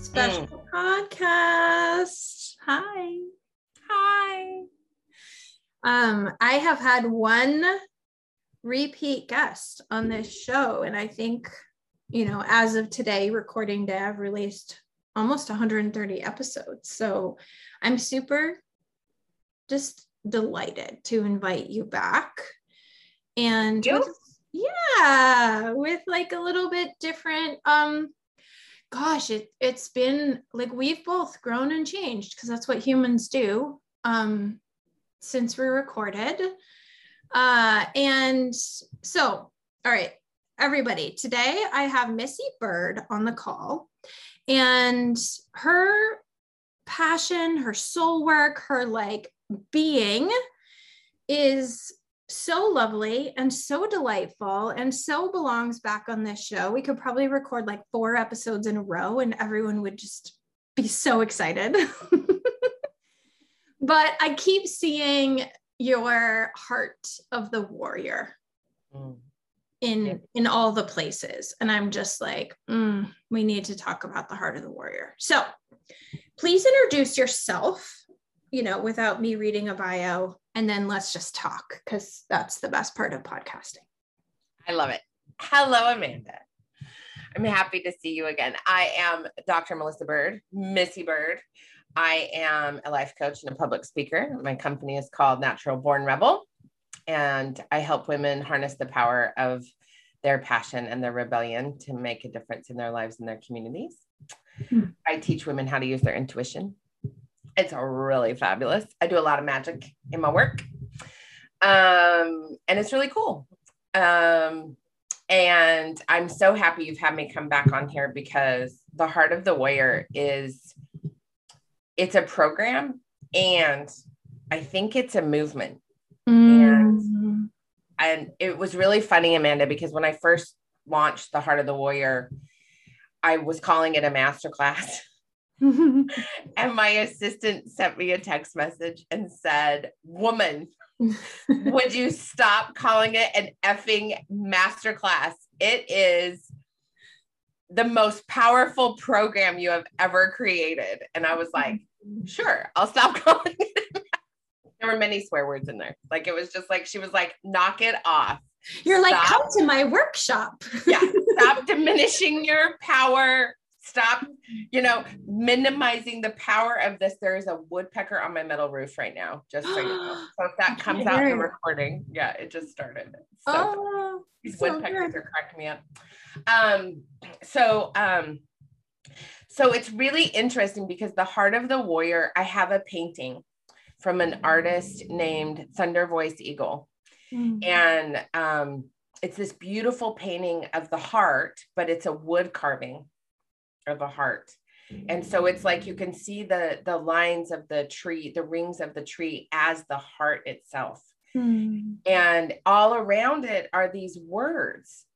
Special podcast. Hi. I have had one repeat guest on this show, and I think, as of today, recording day, I've released almost 130 episodes. So I'm super just delighted to invite you back. And with like a little bit different gosh, it's been like we've both grown and changed, because that's what humans do since we recorded. And so, all right, everybody, today I have Missy Bird on the call, and her passion, her soul work, her being is so lovely and so delightful and so belongs back on this show. We could probably record 4 episodes in a row and everyone would just be so excited. But I keep seeing your Heart of the Warrior in all the places. And I'm just we need to talk about the Heart of the Warrior. So please introduce yourself, without me reading a bio. And then let's just talk, because that's the best part of podcasting. I love it. Hello, Amanda. I'm happy to see you again. I am Dr. Melissa Bird, Missy Bird. I am a life coach and a public speaker. My company is called Natural Born Rebel, and I help women harness the power of their passion and their rebellion to make a difference in their lives and their communities. I teach women how to use their intuition. It's really fabulous. I do a lot of magic in my work. And it's really cool. And I'm so happy you've had me come back on here, because the Heart of the Warrior it's a program, and I think it's a movement. And it was really funny, Amanda, because when I first launched the Heart of the Warrior, I was calling it a masterclass. And my assistant sent me a text message and said, "Woman, would you stop calling it an effing masterclass? It is the most powerful program you have ever created." And I was like, "Sure, I'll stop calling it." There were many swear words in there. It was just she was like, "Knock it off. You're stop. Come to my workshop." Yeah, stop diminishing your power. Stop, minimizing the power of this. There is a woodpecker on my metal roof right now, just so you know. So if that comes out in the recording, it just started. So these woodpeckers are cracking me up. So it's really interesting, because the Heart of the Warrior, I have a painting from an artist named Thunder Voice Eagle. And it's this beautiful painting of the heart, but it's a wood carving of a heart. And so it's you can see the lines of the tree, the rings of the tree as the heart itself. And all around it are these words,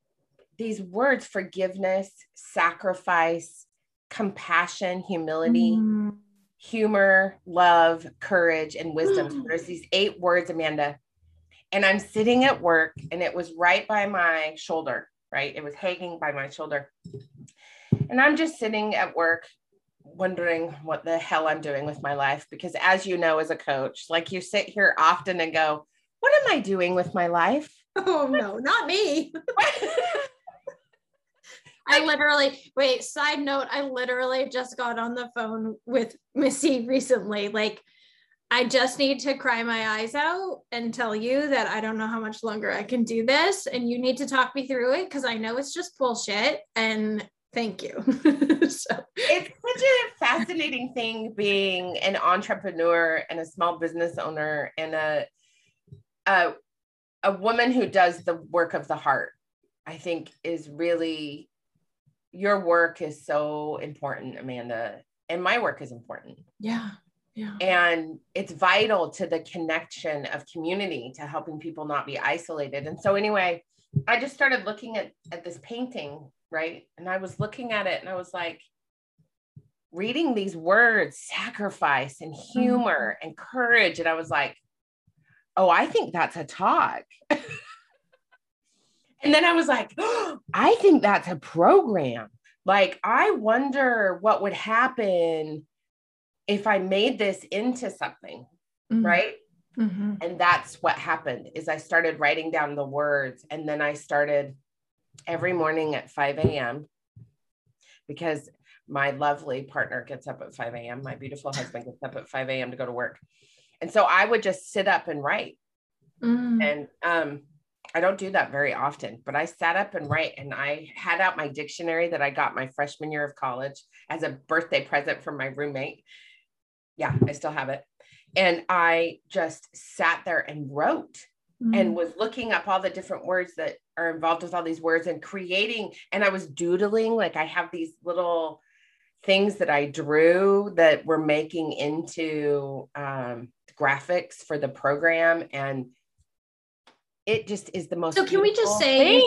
forgiveness, sacrifice, compassion, humility, humor, love, courage, and wisdom. So there's these 8 words, Amanda. And I'm sitting at work, and it was right by my shoulder, right? It was hanging by my shoulder. And I'm just sitting at work wondering what the hell I'm doing with my life. Because as you know, as a coach, you sit here often and go, "What am I doing with my life?" Oh no, not me. Side note, I literally just got on the phone with Missy recently. I just need to cry my eyes out and tell you that I don't know how much longer I can do this. And you need to talk me through it, because I know it's just bullshit. And thank you. So it's such a fascinating thing, being an entrepreneur and a small business owner and a woman who does the work of the heart. I think is really, your work is so important, Amanda, and my work is important. Yeah. Yeah. And it's vital to the connection of community, to helping people not be isolated. And so anyway, I just started looking at this painting, right? And I was looking at it and I was like, reading these words, sacrifice and humor and courage. And I was like, oh, I think that's a talk. And then I was like, oh, I think that's a program. Like, I wonder what would happen if I made this into something, right? Mm-hmm. And that's what happened, is I started writing down the words. And then I started every morning at 5 a.m. because my lovely partner gets up at 5 a.m. My beautiful husband gets up at 5 a.m. to go to work. And so I would just sit up and write. And I don't do that very often, but I sat up and write, and I had out my dictionary that I got my freshman year of college as a birthday present from my roommate. Yeah, I still have it. And I just sat there and wrote and was looking up all the different words that are involved with all these words and creating. And I was doodling, like I have these little things that I drew that we're making into graphics for the program. And it just is the most. So can we just say,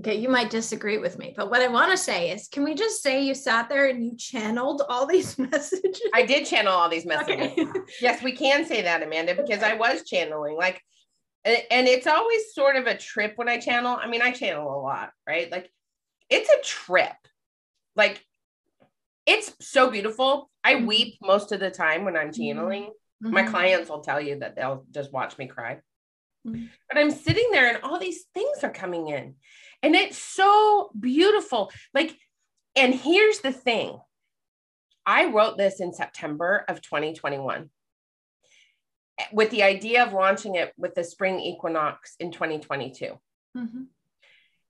okay, you might disagree with me, but what I want to say is, can we just say you sat there and you channeled all these messages? I did channel all these messages. Okay. Yes, we can say that, Amanda, because I was channeling, like, and it's always sort of a trip when I channel. I mean, I channel a lot, right? Like, it's a trip. Like, it's so beautiful. I weep most of the time when I'm channeling. Mm-hmm. My clients will tell you that they'll just watch me cry. But I'm sitting there and all these things are coming in, and it's so beautiful. Like, and here's the thing. I wrote this in September of 2021 with the idea of launching it with the spring equinox in 2022. And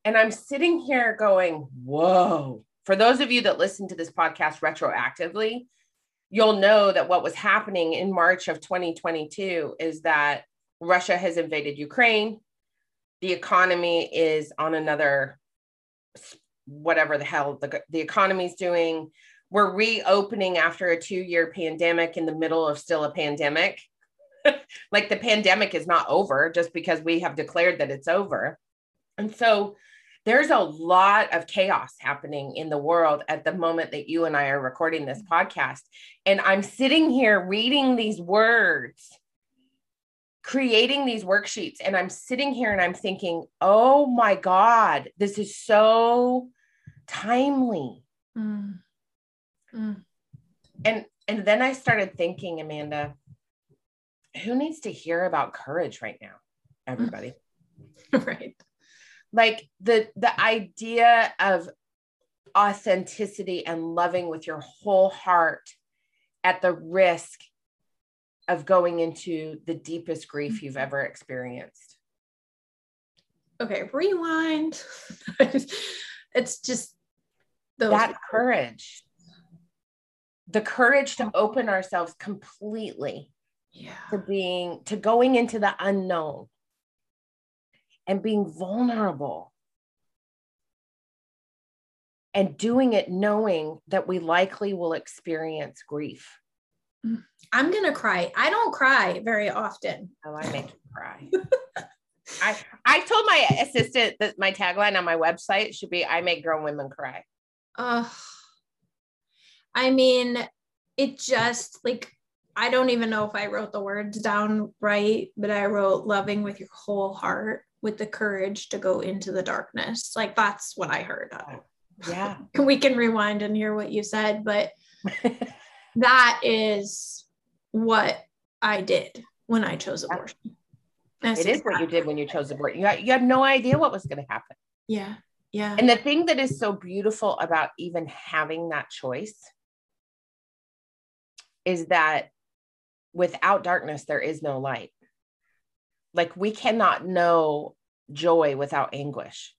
I'm sitting here going, whoa. For those of you that listen to this podcast retroactively, you'll know that what was happening in March of 2022 is that Russia has invaded Ukraine. The economy is on another, whatever the hell the economy's doing. We're reopening after a 2-year pandemic in the middle of still a pandemic. Like, the pandemic is not over just because we have declared that it's over. And so there's a lot of chaos happening in the world at the moment that you and I are recording this podcast. And I'm sitting here reading these words, creating these worksheets, and I'm sitting here and I'm thinking, oh my God, this is so timely. And then I started thinking, Amanda, who needs to hear about courage right now? Everybody. Right. Like, the idea of authenticity and loving with your whole heart at the risk of going into the deepest grief you've ever experienced. Okay, rewind. It's just that courage. The courage to open ourselves completely to going into the unknown and being vulnerable and doing it knowing that we likely will experience grief. I'm going to cry. I don't cry very often. Oh, I make you cry. I told my assistant that my tagline on my website should be, I make grown women cry. I mean, it just, like, I don't even know if I wrote the words down right, but I wrote loving with your whole heart with the courage to go into the darkness. Like, that's what I heard. Yeah. We can rewind and hear what you said, but that is what I did when I chose abortion. It is what you did when you chose abortion. You had no idea what was going to happen. Yeah. Yeah. And the thing that is so beautiful about even having that choice is that without darkness, there is no light. Like, we cannot know joy without anguish.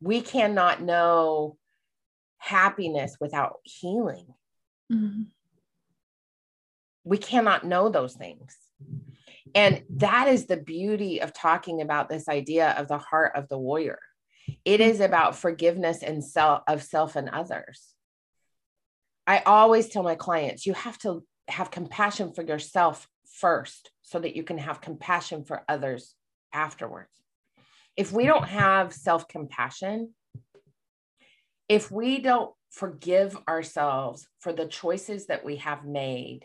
We cannot know happiness without healing. Mm-hmm. We cannot know those things. And that is the beauty of talking about this idea of the heart of the warrior. It is about forgiveness and self and others. I always tell my clients, you have to have compassion for yourself first so that you can have compassion for others afterwards. If we don't have self-compassion, if we don't forgive ourselves for the choices that we have made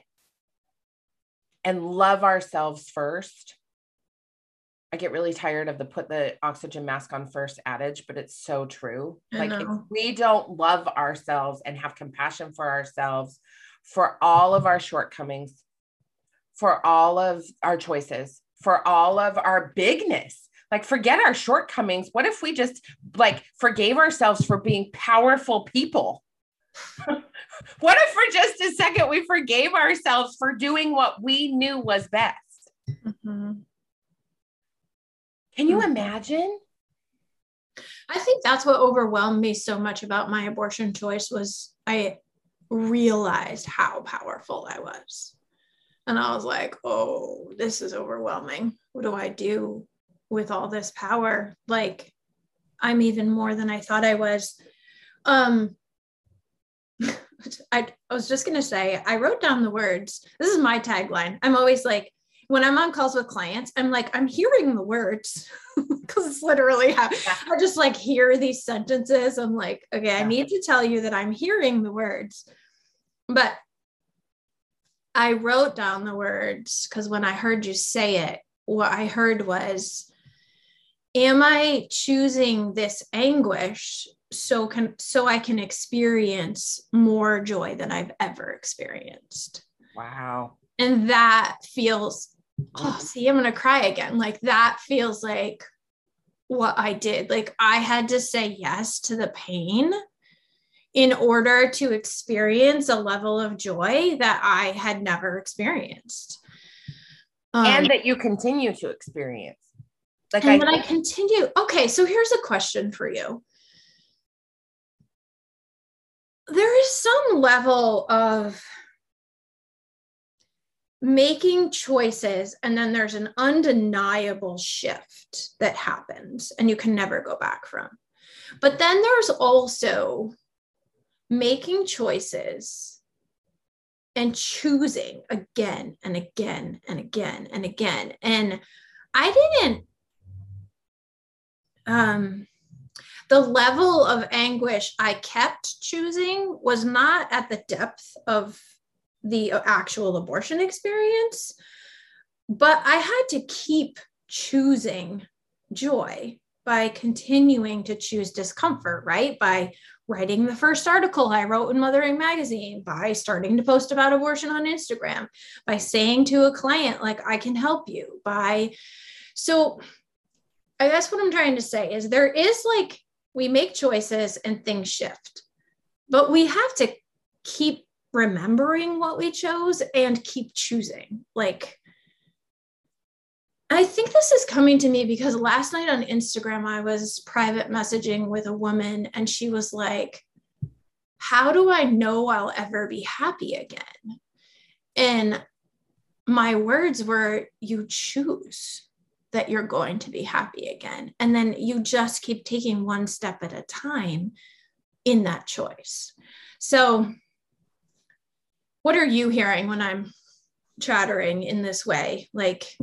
and love ourselves first, I get really tired of the put the oxygen mask on first adage, but it's so true. Like if we don't love ourselves and have compassion for ourselves, for all of our shortcomings, for all of our choices, for all of our bigness, like forget our shortcomings. What if we just like forgave ourselves for being powerful people? What if for just a second, we forgave ourselves for doing what we knew was best? Mm-hmm. Can you imagine? I think that's what overwhelmed me so much about my abortion choice was I realized how powerful I was. And I was like, oh, this is overwhelming. What do I do with all this power? Like, I'm even more than I thought I was. I was just going to say, I wrote down the words. This is my tagline. I'm always like, when I'm on calls with clients, I'm like, I'm hearing the words because it's literally how I just like hear these sentences. I'm like, okay, I need to tell you that I'm hearing the words. But I wrote down the words because when I heard you say it, what I heard was, am I choosing this anguish so I can experience more joy than I've ever experienced? Wow. And that feels, oh, see, I'm going to cry again. Like that feels like what I did. Like I had to say yes to the pain in order to experience a level of joy that I had never experienced. And that you continue to experience. Like and I continue. Okay. So here's a question for you. There is some level of making choices, and then there's an undeniable shift that happens and you can never go back from. But then there's also making choices and choosing again and again and again and again. And I didn't, the level of anguish I kept choosing was not at the depth of the actual abortion experience, but I had to keep choosing joy by continuing to choose discomfort, right? By writing the first article I wrote in Mothering Magazine, by starting to post about abortion on Instagram, by saying to a client, like, I can help you, by, so I guess what I'm trying to say is there is like, we make choices and things shift, but we have to keep remembering what we chose and keep choosing. Like, I think this is coming to me because last night on Instagram, I was private messaging with a woman and she was like, how do I know I'll ever be happy again? And my words were, you choose that you're going to be happy again. And then you just keep taking one step at a time in that choice. So what are you hearing when I'm chattering in this way? Like,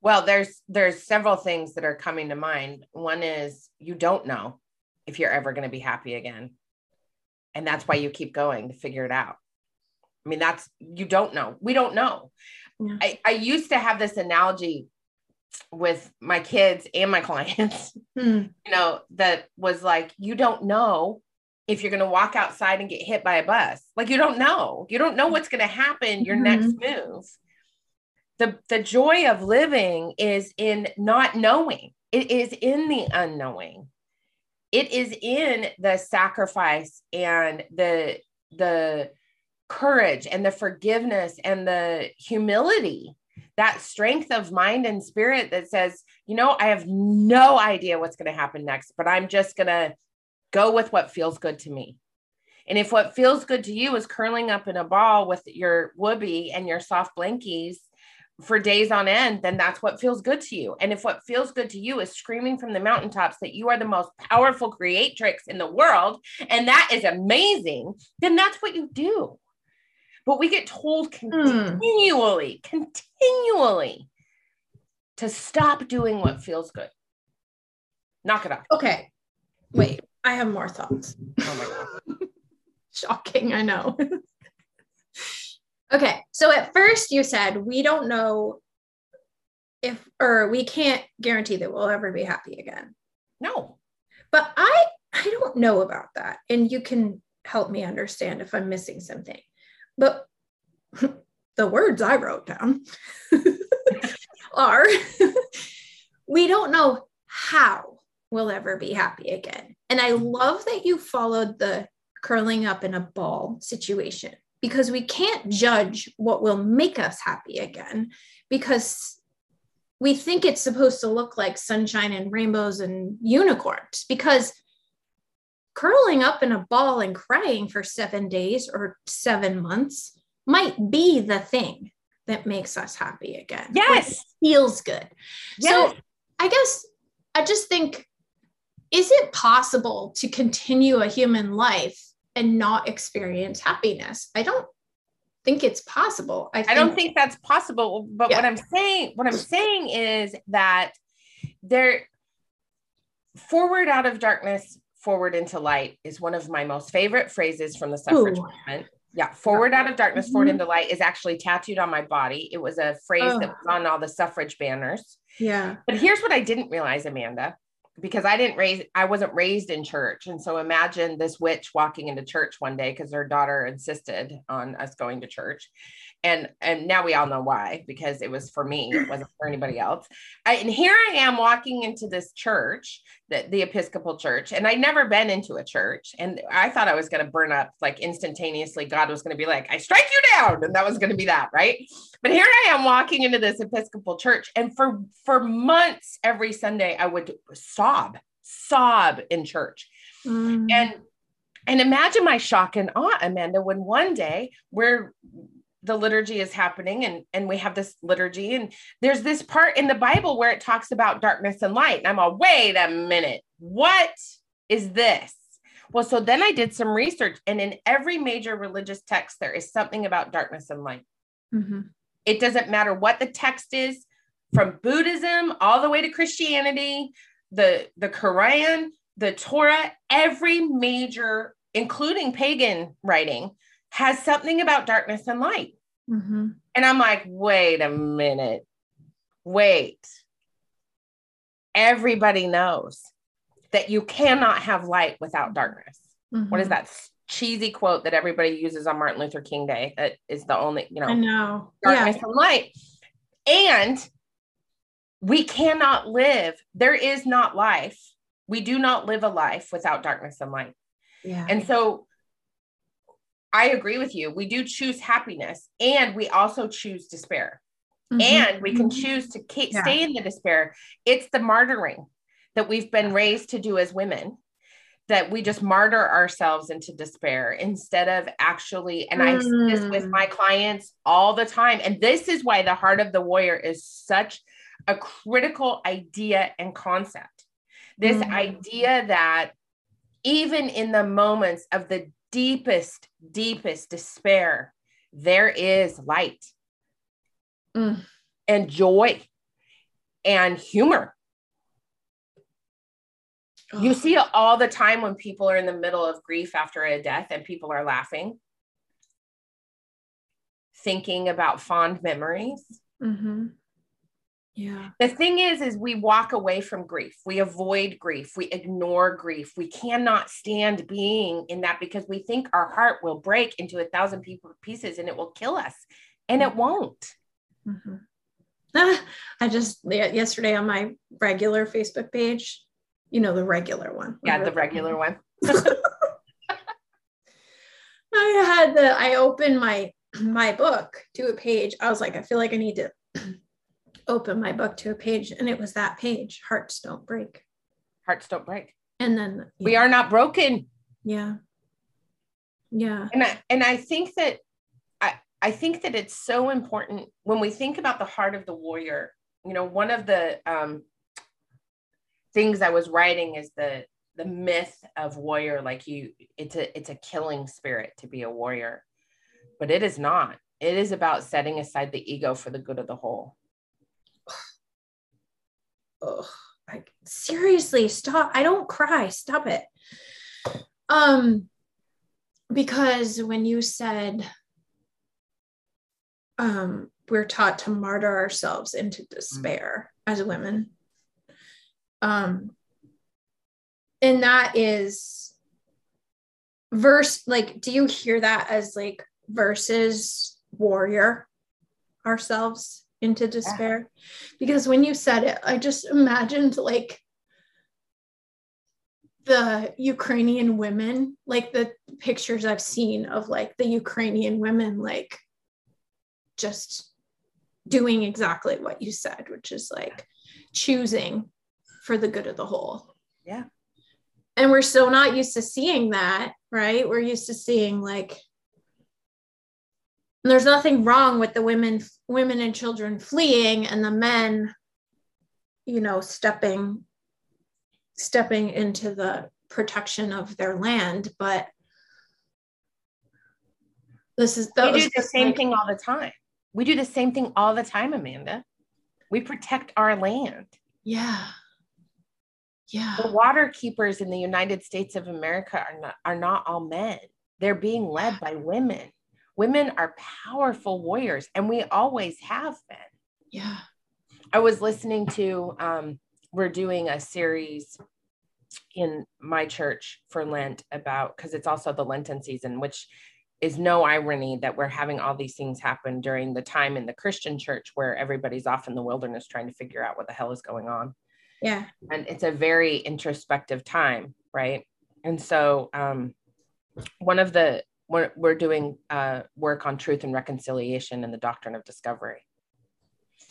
well, there's several things that are coming to mind. One is you don't know if you're ever going to be happy again. And that's why you keep going to figure it out. I mean, that's, you don't know. We don't know. Yeah. I used to have this analogy with my kids and my clients, you know, that was like, you don't know if you're going to walk outside and get hit by a bus. Like, you don't know what's going to happen, your next move. The joy of living is in not knowing. It is in the unknowing. It is in the sacrifice and the courage and the forgiveness and the humility, that strength of mind and spirit that says, you know, I have no idea what's going to happen next, but I'm just going to go with what feels good to me. And if what feels good to you is curling up in a ball with your whoopee and your soft blankies, for days on end, then that's what feels good to you. And if what feels good to you is screaming from the mountaintops that you are the most powerful creatrix in the world, and that is amazing, then that's what you do. But we get told continually to stop doing what feels good. Knock it off. Okay. Wait, I have more thoughts. Oh my God. Shocking, I know. Okay. So at first you said, we don't know if, or we can't guarantee that we'll ever be happy again. No. But I don't know about that. And you can help me understand if I'm missing something, but the words I wrote down are, we don't know how we'll ever be happy again. And I love that you followed the curling up in a ball situation, because we can't judge what will make us happy again, because we think it's supposed to look like sunshine and rainbows and unicorns, because curling up in a ball and crying for 7 days or 7 months might be the thing that makes us happy again. Yes. Feels good. Yes. So I guess I just think, is it possible to continue a human life and not experience happiness? I don't think it's possible. I don't think that's possible. But what I'm saying is that there, forward out of darkness, forward into light is one of my most favorite phrases from the suffrage movement. Yeah. Forward out of darkness, forward into light is actually tattooed on my body. It was a phrase that was on all the suffrage banners. Yeah. But here's what I didn't realize, Amanda, because I wasn't raised in church. And so imagine this witch walking into church one day because her daughter insisted on us going to church. And now we all know why, because it was for me, it wasn't for anybody else. And here I am walking into this church, the Episcopal church, and I'd never been into a church. And I thought I was going to burn up, like instantaneously. God was going to be like, I strike you down. And that was going to be that, right? But here I am walking into this Episcopal church. And for months, every Sunday, I would sob in church. And imagine my shock and awe, Amanda, when one day the liturgy is happening and we have this liturgy, and there's this part in the Bible where it talks about darkness and light. And I'm all, wait a minute, what is this? Well, so then I did some research, and in every major religious text, there is something about darkness and light. Mm-hmm. It doesn't matter what the text is, from Buddhism all the way to Christianity, the Quran, the Torah, every major, including pagan writing, has something about darkness and light. Mm-hmm. And I'm like, wait a minute, wait. Everybody knows that you cannot have light without darkness. Mm-hmm. What is that cheesy quote that everybody uses on Martin Luther King Day? That is the only, I know. Darkness and light. And we cannot live. There is not life. We do not live a life without darkness and light. Yeah. And so I agree with you. We do choose happiness, and we also choose despair. Mm-hmm. And we can choose to stay in the despair. It's the martyring that we've been raised to do as women, that we just martyr ourselves into despair instead of actually, and I see this with my clients all the time. And this is why the Heart of the Warrior is such a critical idea and concept. This idea that even in the moments of the deepest despair, there is light and joy and humor. Oh. You see it all the time when people are in the middle of grief after a death, and people are laughing, thinking about fond memories. Mm-hmm. Yeah. The thing is we walk away from grief. We avoid grief. We ignore grief. We cannot stand being in that, because we think our heart will break into 1,000 pieces and it will kill us, and it won't. Mm-hmm. I just, yesterday on my regular Facebook page, the regular one. Yeah. The regular one. I opened my book to a page. I was like, I feel like I need to open my book to a page, and it was that page. Hearts don't break. And then we are not broken. Yeah. And I think that I, I think that it's so important when we think about the heart of the warrior. You know, one of the things I was writing is the myth of warrior. Like it's a killing spirit to be a warrior, but it is not. It is about setting aside the ego for the good of the whole. Oh, like seriously, stop. I don't cry. Stop it. Because when you said, we're taught to martyr ourselves into despair as women. And that is verse, like, do you hear that as like versus warrior ourselves into despair? Yeah. Because when you said it, I just imagined like the Ukrainian women, like the pictures I've seen of like the Ukrainian women, like just doing exactly what you said, which is like choosing for the good of the whole. Yeah. And we're still not used to seeing that, right? We're used to seeing like, and there's nothing wrong with the women and children fleeing and the men, you know, stepping into the protection of their land. But we do the same thing all the time. We do the same thing all the time, Amanda. We protect our land. Yeah. Yeah. The water keepers in the United States of America are not all men. They're being led by women. Women are powerful warriors, and we always have been. Yeah. I was listening to, we're doing a series in my church for Lent about, because it's also the Lenten season, which is no irony that we're having all these things happen during the time in the Christian church where everybody's off in the wilderness trying to figure out what the hell is going on. Yeah. And it's a very introspective time, right? And so we're doing work on truth and reconciliation and the doctrine of discovery.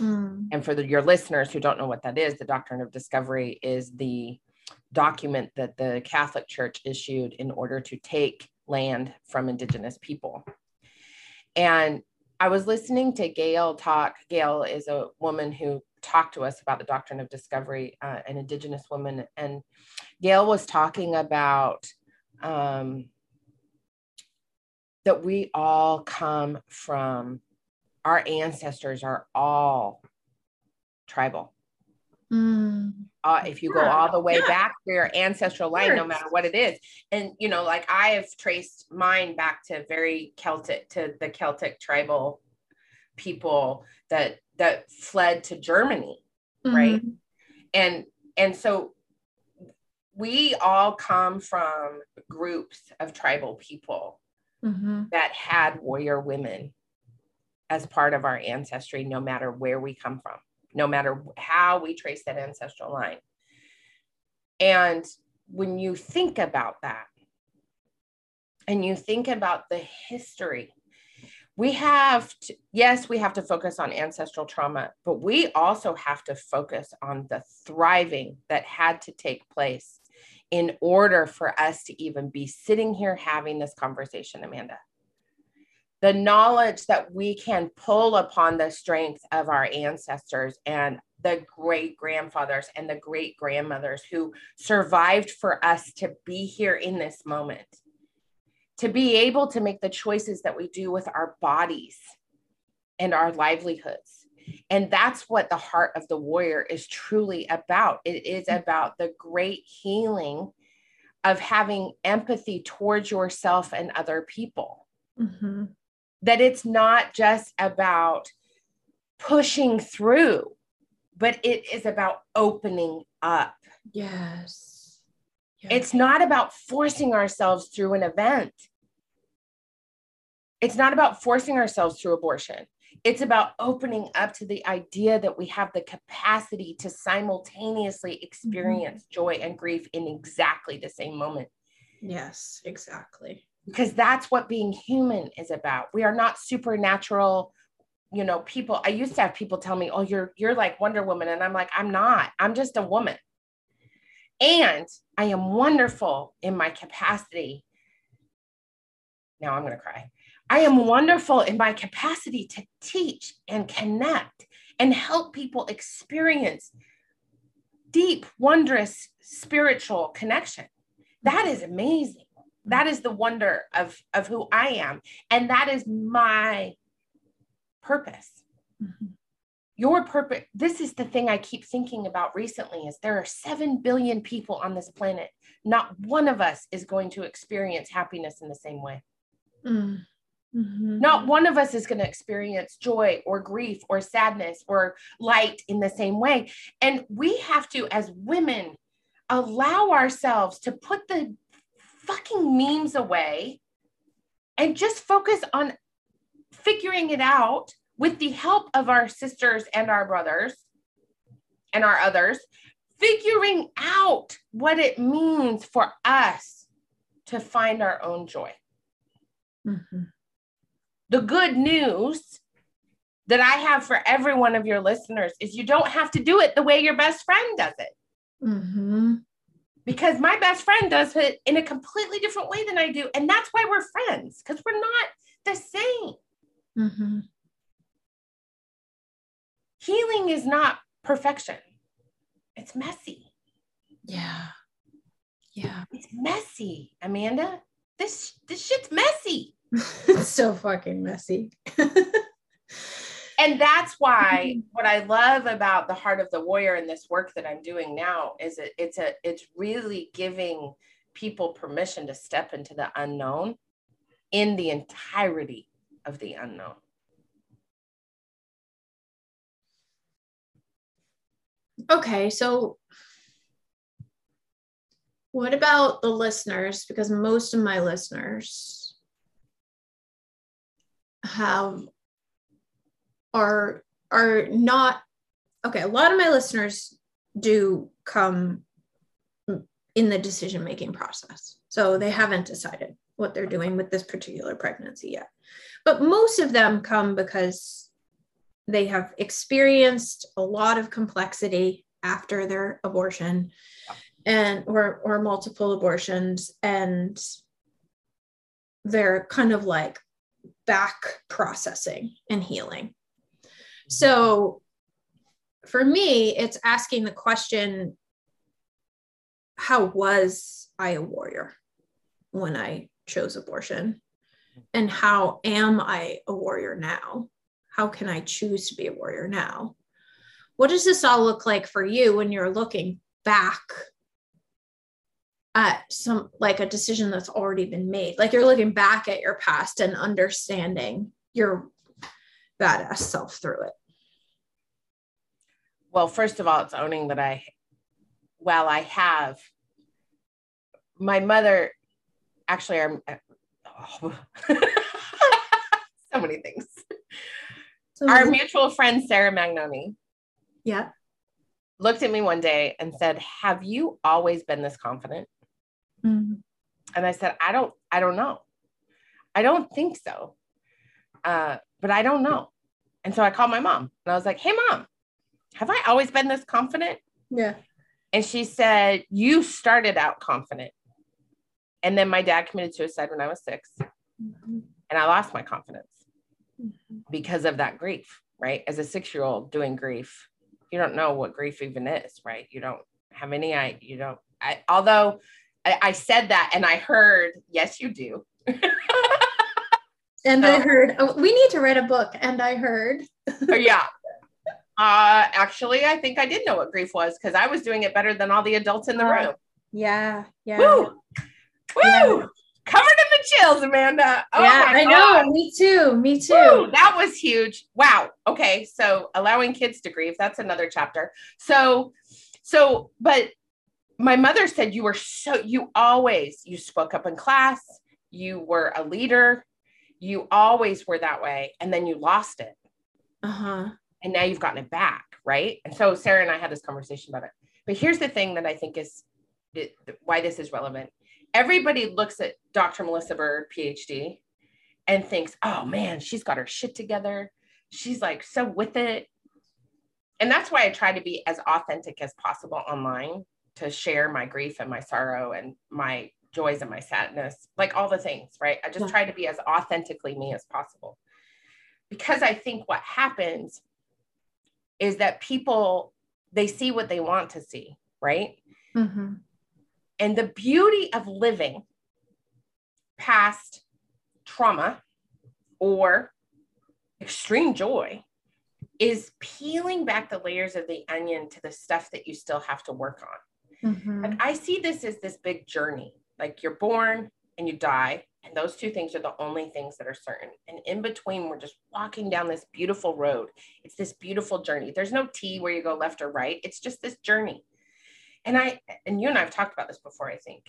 Mm. And for your listeners who don't know what that is, the doctrine of discovery is the document that the Catholic Church issued in order to take land from Indigenous people. And I was listening to Gail talk. Gail is a woman who talked to us about the doctrine of discovery, an Indigenous woman. And Gail was talking about that we all come from, our ancestors are all tribal. Mm. If you go all the way back to your ancestral line, no matter what it is. And, you know, like I have traced mine back to the Celtic tribal people that fled to Germany. Mm-hmm. Right. And so we all come from groups of tribal people. Mm-hmm. That had warrior women as part of our ancestry, no matter where we come from, no matter how we trace that ancestral line. And when you think about that, and you think about the history, we have to focus on ancestral trauma, but we also have to focus on the thriving that had to take place in order for us to even be sitting here having this conversation, Amanda. The knowledge that we can pull upon the strength of our ancestors and the great grandfathers and the great grandmothers who survived for us to be here in this moment, to be able to make the choices that we do with our bodies and our livelihoods. And that's what the heart of the warrior is truly about. It is about the great healing of having empathy towards yourself and other people. Mm-hmm. That it's not just about pushing through, but it is about opening up. Yes. Yes. It's not about forcing ourselves through an event. It's not about forcing ourselves through abortion. It's about opening up to the idea that we have the capacity to simultaneously experience mm-hmm. joy and grief in exactly the same moment. Yes, exactly. Because that's what being human is about. We are not supernatural, you know, people. I used to have people tell me, oh, you're like Wonder Woman. And I'm like, I'm not. I'm just a woman. And I am wonderful in my capacity. Now I'm going to cry. I am wonderful in my capacity to teach and connect and help people experience deep, wondrous spiritual connection. That is amazing. That is the wonder of who I am. And that is my purpose. Mm-hmm. Your purpose. This is the thing I keep thinking about recently is there are 7 billion people on this planet. Not one of us is going to experience happiness in the same way. Mm-hmm. Not one of us is going to experience joy or grief or sadness or light in the same way. And we have to, as women, allow ourselves to put the fucking memes away and just focus on figuring it out with the help of our sisters and our brothers and our others, figuring out what it means for us to find our own joy. Mm-hmm. The good news that I have for every one of your listeners is you don't have to do it the way your best friend does it. Mm-hmm. Because my best friend does it in a completely different way than I do. And that's why we're friends, because we're not the same. Mm-hmm. Healing is not perfection. It's messy. Yeah. Yeah. It's messy, Amanda. This shit's messy. It's so fucking messy. And that's why what I love about the Heart of the Warrior and this work that I'm doing now is it's really giving people permission to step into the unknown in the entirety of the unknown. Okay, so what about the listeners? Because most of my listeners are not, okay, a lot of my listeners do come in the decision-making process. So they haven't decided what they're doing with this particular pregnancy yet. But most of them come because they have experienced a lot of complexity after their abortion and or multiple abortions, and they're kind of like back processing and healing. So for me, it's asking the question, how was I a warrior when I chose abortion? And how am I a warrior now? How can I choose to be a warrior now? What does this all look like for you when you're looking back at some, like a decision that's already been made? Like you're looking back at your past and understanding your badass self through it. Well, first of all, it's owning that my mother, actually, so many things. So our mutual friend, Sarah Magnoni, yeah, looked at me one day and said, have you always been this confident? Mm-hmm. And I said, I don't know. I don't think so. But I don't know. And so I called my mom and I was like, hey mom, have I always been this confident? Yeah. And she said, you started out confident. And then my dad committed suicide when I was 6. Mm-hmm. And I lost my confidence because of that grief, right? As a 6-year-old doing grief, you don't know what grief even is, right? You don't have any, although I said that and I heard, yes, you do. And I heard, we need to write a book. And I heard. Yeah. Actually, I think I did know what grief was because I was doing it better than all the adults in the room. Yeah. Yeah. Woo. Yeah. Woo. Covered in the chills, Amanda. Oh yeah, I God. Know. Me too. Me too. Woo. That was huge. Wow. Okay. So allowing kids to grieve. That's another chapter. So, but my mother said you spoke up in class. You were a leader. You always were that way. And then you lost it. Uh-huh. And now you've gotten it back. Right. And so Sarah and I had this conversation about it, but here's the thing that I think is why this is relevant. Everybody looks at Dr. Melissa Bird, PhD, and thinks, oh man, she's got her shit together. She's like, so with it. And that's why I try to be as authentic as possible online to share my grief and my sorrow and my joys and my sadness, like all the things, right? I just try to be as authentically me as possible. Because I think what happens is that people, they see what they want to see, right? Mm-hmm. And the beauty of living past trauma or extreme joy is peeling back the layers of the onion to the stuff that you still have to work on. Mm-hmm. And I see this as this big journey, like you're born and you die. And those two things are the only things that are certain. And in between, we're just walking down this beautiful road. It's this beautiful journey. There's no T where you go left or right. It's just this journey. And you and I have talked about this before, I think.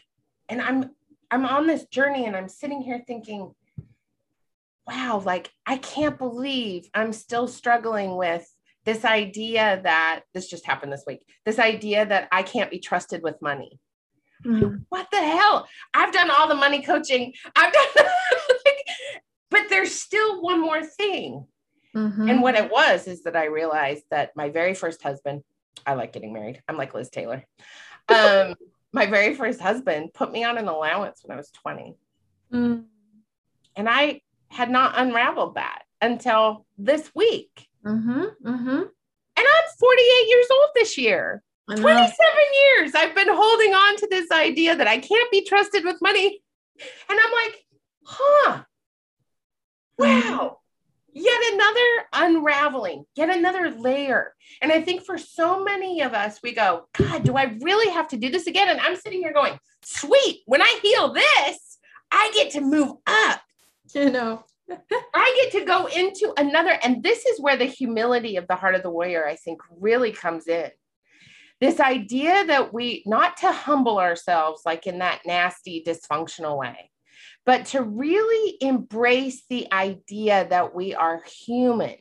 And I'm on this journey and I'm sitting here thinking, wow, like I can't believe I'm still struggling with this idea that this just happened this week, this idea that I can't be trusted with money. Mm-hmm. What the hell? I've done all the money coaching. I've done, but there's still one more thing. Mm-hmm. And what it was is that I realized that my very first husband, I like getting married. I'm like Liz Taylor. My very first husband put me on an allowance when I was 20. Mm-hmm. And I had not unraveled that until this week. Mm-hmm. Mm-hmm. And I'm 48 years old this year. 27 years I've been holding on to this idea that I can't be trusted with money. And I'm like, huh, wow, yet another unraveling, yet another layer. And I think for so many of us, we go, God, do I really have to do this again? And I'm sitting here going, sweet, when I heal this, I get to move up. You know, I get to go into another. And this is where the humility of the Heart of the Warrior, I think, really comes in. This idea that we, not to humble ourselves like in that nasty, dysfunctional way, but to really embrace the idea that we are human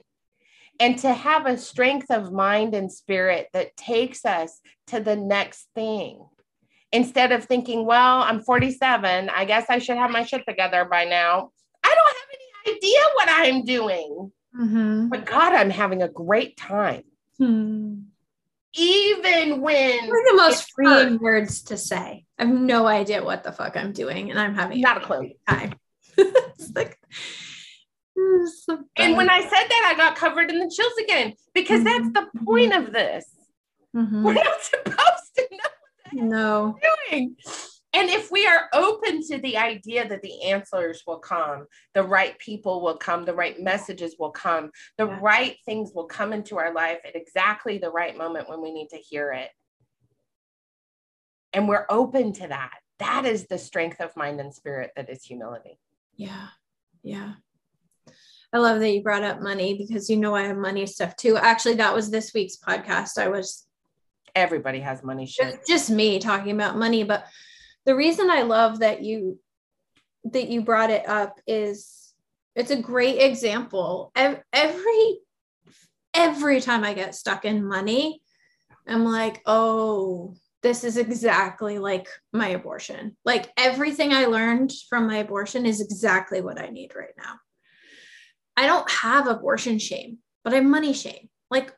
and to have a strength of mind and spirit that takes us to the next thing. Instead of thinking, well, I'm 47, I guess I should have my shit together by now. I don't have any idea what I'm doing, mm-hmm. but God, I'm having a great time. Mm-hmm. Even when the most freeing words to say, I have no idea what the fuck I'm doing, and I'm having not a clue. It's like, it's so and when I said that, I got covered in the chills again because mm-hmm. that's the point of this. Mm-hmm. We're not supposed to know what we're doing. And if we are open to the idea that the answers will come, the right people will come, the right messages will come, the right things will come into our life at exactly the right moment when we need to hear it. And we're open to that. That is the strength of mind and spirit that is humility. Yeah. Yeah. I love that you brought up money because you know I have money stuff too. Actually, that was this week's podcast. Everybody has money shit. It's just me talking about money, but the reason I love that you brought it up is it's a great example. Every time I get stuck in money, I'm like, oh, this is exactly like my abortion. Like everything I learned from my abortion is exactly what I need right now. I don't have abortion shame, but I have money shame. Like,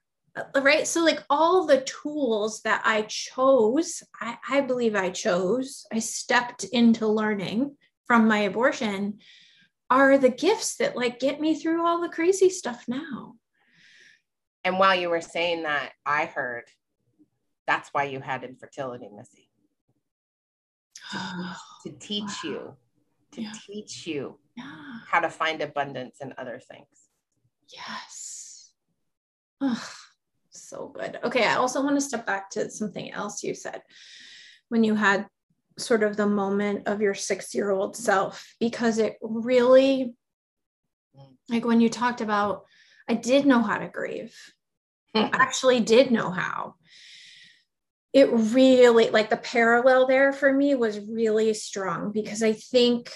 right. So like all the tools that I chose, I believe I stepped into learning from my abortion are the gifts that like get me through all the crazy stuff now. And while you were saying that, I heard that's why you had infertility, Missy. To teach you, teach you how to find abundance in other things. Yes. So good. Okay. I also want to step back to something else you said when you had sort of the moment of your 6-year-old self, because it really, like when you talked about, I did know how to grieve. I actually did know how. It really, like the parallel there for me was really strong because I think,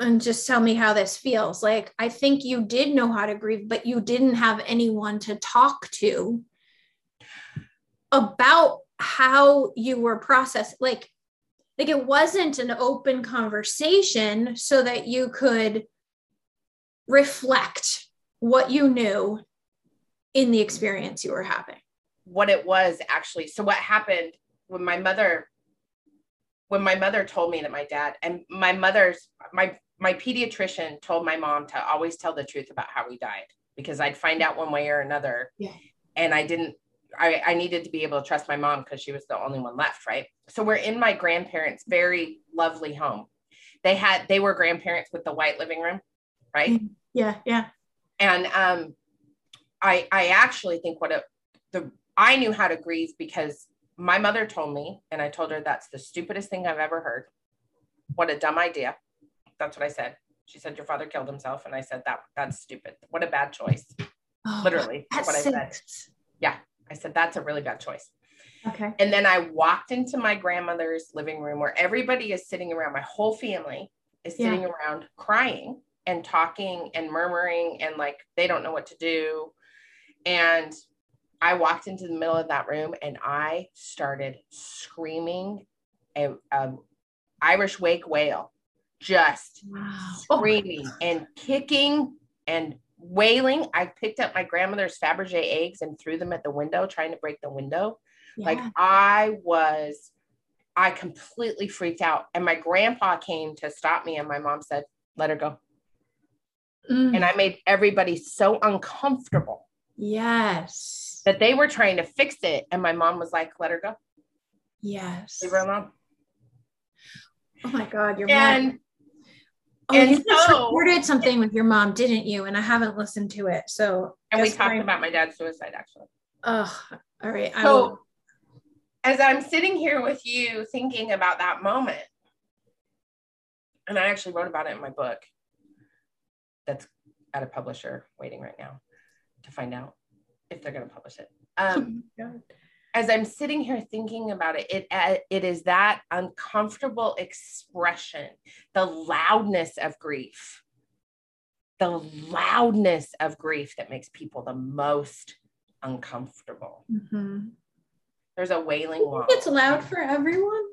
and just tell me how this feels. Like, I think you did know how to grieve, but you didn't have anyone to talk to about how you were processed. Like it wasn't an open conversation so that you could reflect what you knew in the experience you were having. What it was actually. So what happened when my mother when my mother told me that my dad and my pediatrician told my mom to always tell the truth about how he died, because I'd find out one way or another. Yeah. And I needed to be able to trust my mom because she was the only one left. Right. So we're in my grandparents' very lovely home. They were grandparents with the white living room. Right. Yeah. Yeah. And, I actually think I knew how to grieve because my mother told me, and I told her that's the stupidest thing I've ever heard. What a dumb idea. That's what I said. She said, your father killed himself. And I said, that's stupid. What a bad choice. Oh, literally. That's what I said. Yeah. I said, that's a really bad choice. Okay. And then I walked into my grandmother's living room where everybody is sitting around. My whole family is sitting around crying and talking and murmuring and like, they don't know what to do. And I walked into the middle of that room and I started screaming a Irish wake wail, just screaming and kicking and wailing. I picked up my grandmother's Fabergé eggs and threw them at the window, trying to break the window. Yeah. Like I completely freaked out. And my grandpa came to stop me and my mom said, let her go. Mm. And I made everybody so uncomfortable. Yes. That they were trying to fix it. And my mom was like, let her go. Yes. Leave her alone. Oh my God. You're mad. Oh, and you just recorded something with your mom, didn't you? And I haven't listened to it. So, and we talked about my dad's suicide, actually. Oh, all right. So, as I'm sitting here with you thinking about that moment, and I actually wrote about it in my book that's at a publisher waiting right now to find out if they're going to publish it. As I'm sitting here thinking about it, it is that uncomfortable expression, the loudness of grief that makes people the most uncomfortable. Mm-hmm. There's a wailing wall. It's loud for everyone.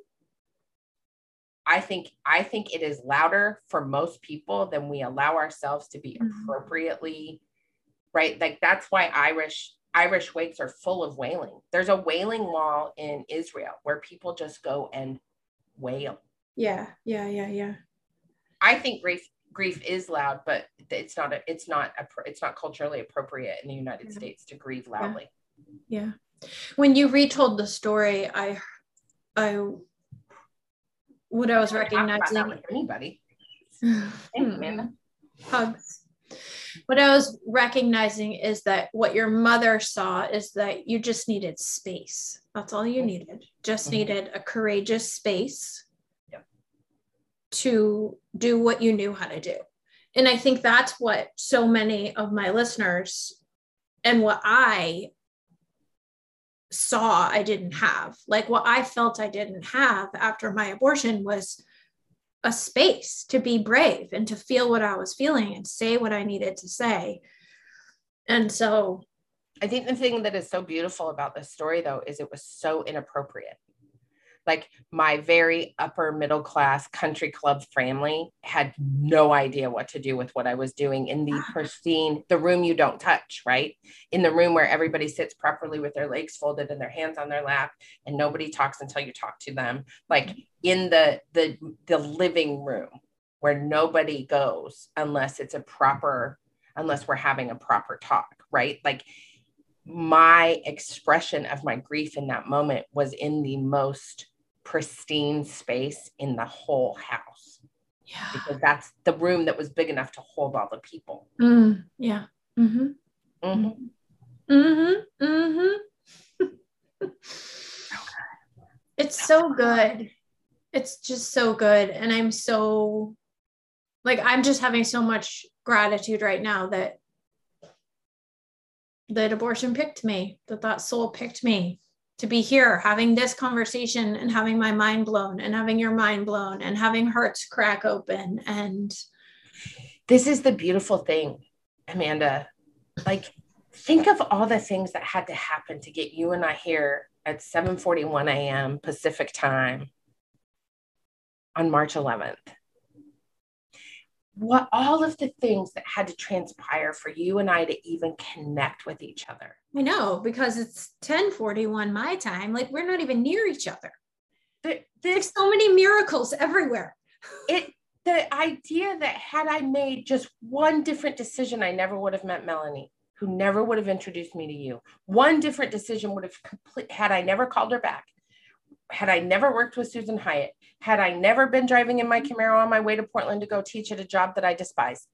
I think it is louder for most people than we allow ourselves to be appropriately, right? Like that's why Irish wakes are full of wailing. There's a wailing wall in Israel where people just go and wail. Yeah, yeah, yeah, yeah. I think grief is loud, but it's not culturally appropriate in the United States to grieve loudly. Yeah. When you retold the story, I was recognizing about that with anybody. Thanks, Amanda. Hugs. What I was recognizing is that what your mother saw is that you just needed space. That's all you needed. Just needed a courageous space to do what you knew how to do. And I think that's what so many of my listeners and what I saw I didn't have, like what I felt I didn't have after my abortion was a space to be brave and to feel what I was feeling and say what I needed to say. And so I think the thing that is so beautiful about this story though, is it was so inappropriate. Like my very upper middle class country club family had no idea what to do with what I was doing in the pristine, the room you don't touch, right? In the room where everybody sits properly with their legs folded and their hands on their lap and nobody talks until you talk to them. Like in the living room where nobody goes unless it's unless we're having a proper talk, right? Like my expression of my grief in that moment was in the most pristine space in the whole house. Yeah. Because that's the room that was big enough to hold all the people. Mm, yeah. Mm-hmm. Mm-hmm. Mm-hmm. Mm-hmm. It's so good. It's just so good. And I'm just having so much gratitude right now that abortion picked me, that soul picked me to be here having this conversation and having my mind blown and having your mind blown and having hearts crack open. And this is the beautiful thing, Amanda, like think of all the things that had to happen to get you and I here at 7:41 a.m. Pacific time on March 11th. What all of the things that had to transpire for you and I to even connect with each other. I know, because it's 10:41 my time. Like we're not even near each other. There's so many miracles everywhere. The idea that had I made just one different decision, I never would have met Melanie, who never would have introduced me to you. One different decision would have complete, had I never called her back, had I never worked with Susan Hyatt, had I never been driving in my Camaro on my way to Portland to go teach at a job that I despise.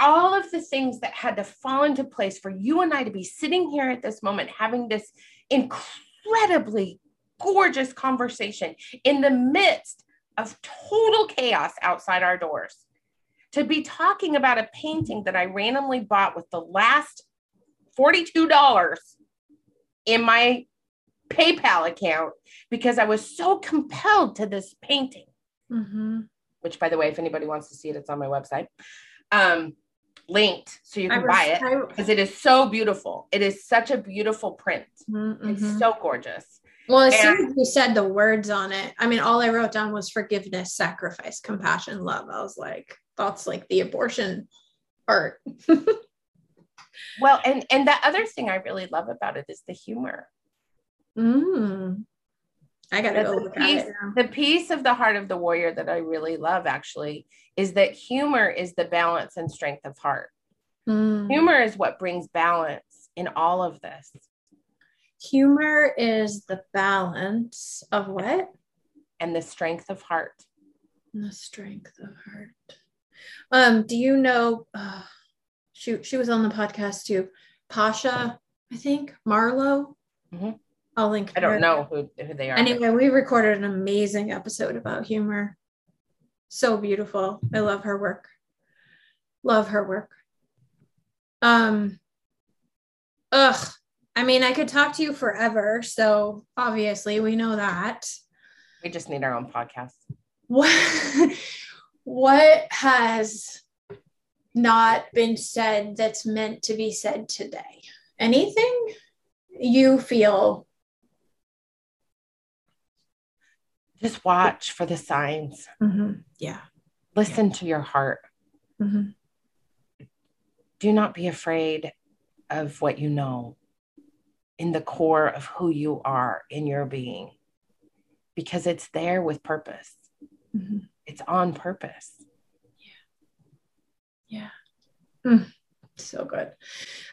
All of the things that had to fall into place for you and I to be sitting here at this moment, having this incredibly gorgeous conversation in the midst of total chaos outside our doors, to be talking about a painting that I randomly bought with the last $42 in my PayPal account because I was so compelled to this painting, which, by the way, if anybody wants to see it, it's on my website, linked, so you can buy it because it is so beautiful. It is such a beautiful print. It's so gorgeous. Well, as soon as you said the words on it, I mean, all I wrote down was forgiveness, sacrifice, compassion, love. I was like, that's like the abortion art. Well, and the other thing I really love about it is the humor. I gotta go look at it now. The piece of the Heart of the Warrior that I really love actually is that humor is the balance and strength of heart. Humor is what brings balance in all of this. Humor is the balance of what? And the strength of heart. And the strength of heart. Do you know, she was on the podcast too, Pasha, I think, Marlowe. I'll link her. I don't know who they are. Anyway, we recorded an amazing episode about humor. So beautiful. I love her work. Love her work. I mean, I could talk to you forever. So obviously we know that. We just need our own podcast. What has not been said that's meant to be said today? Anything you feel? Just watch for the signs. Yeah. Listen to your heart. Do not be afraid of what you know. In the core of who you are in your being, because it's there with purpose. It's on purpose. Yeah. So good.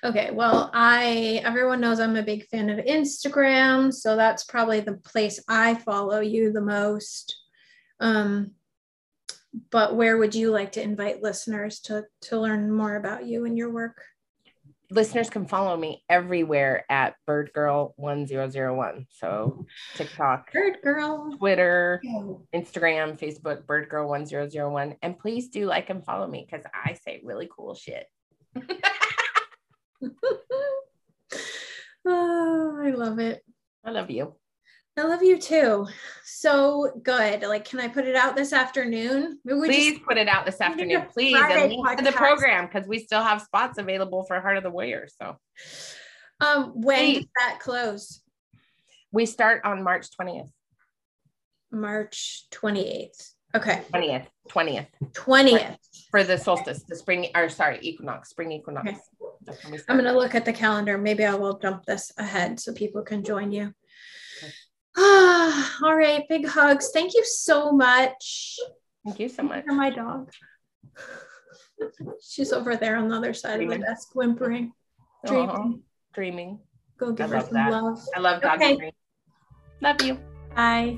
Okay. Well, everyone knows I'm a big fan of Instagram, so that's probably the place I follow you the most. But where would you like to invite listeners to learn more about you and your work? Listeners can follow me everywhere at birdgirl1001. So TikTok, birdgirl, Twitter, Instagram, Facebook, birdgirl1001. And please do like and follow me because I say really cool shit. Oh, I love it. I love you. I love you too. So good. Like, can I put it out this afternoon? Please put it out this afternoon, please. And link to the program because we still have spots available for Heart of the Warrior. So when does that close? We start on March 20th. March 28th. Okay. 20th. For the solstice, the spring, or sorry, equinox, spring equinox. Okay. I'm going to look at the calendar. Maybe I will dump this ahead so people can join you. All right. Big hugs. Thank you so much. Thank you so much. For my dog. She's over there on the other side of the desk, whimpering, dreaming. Go give her some love. I love dog. Okay. Love you. Bye.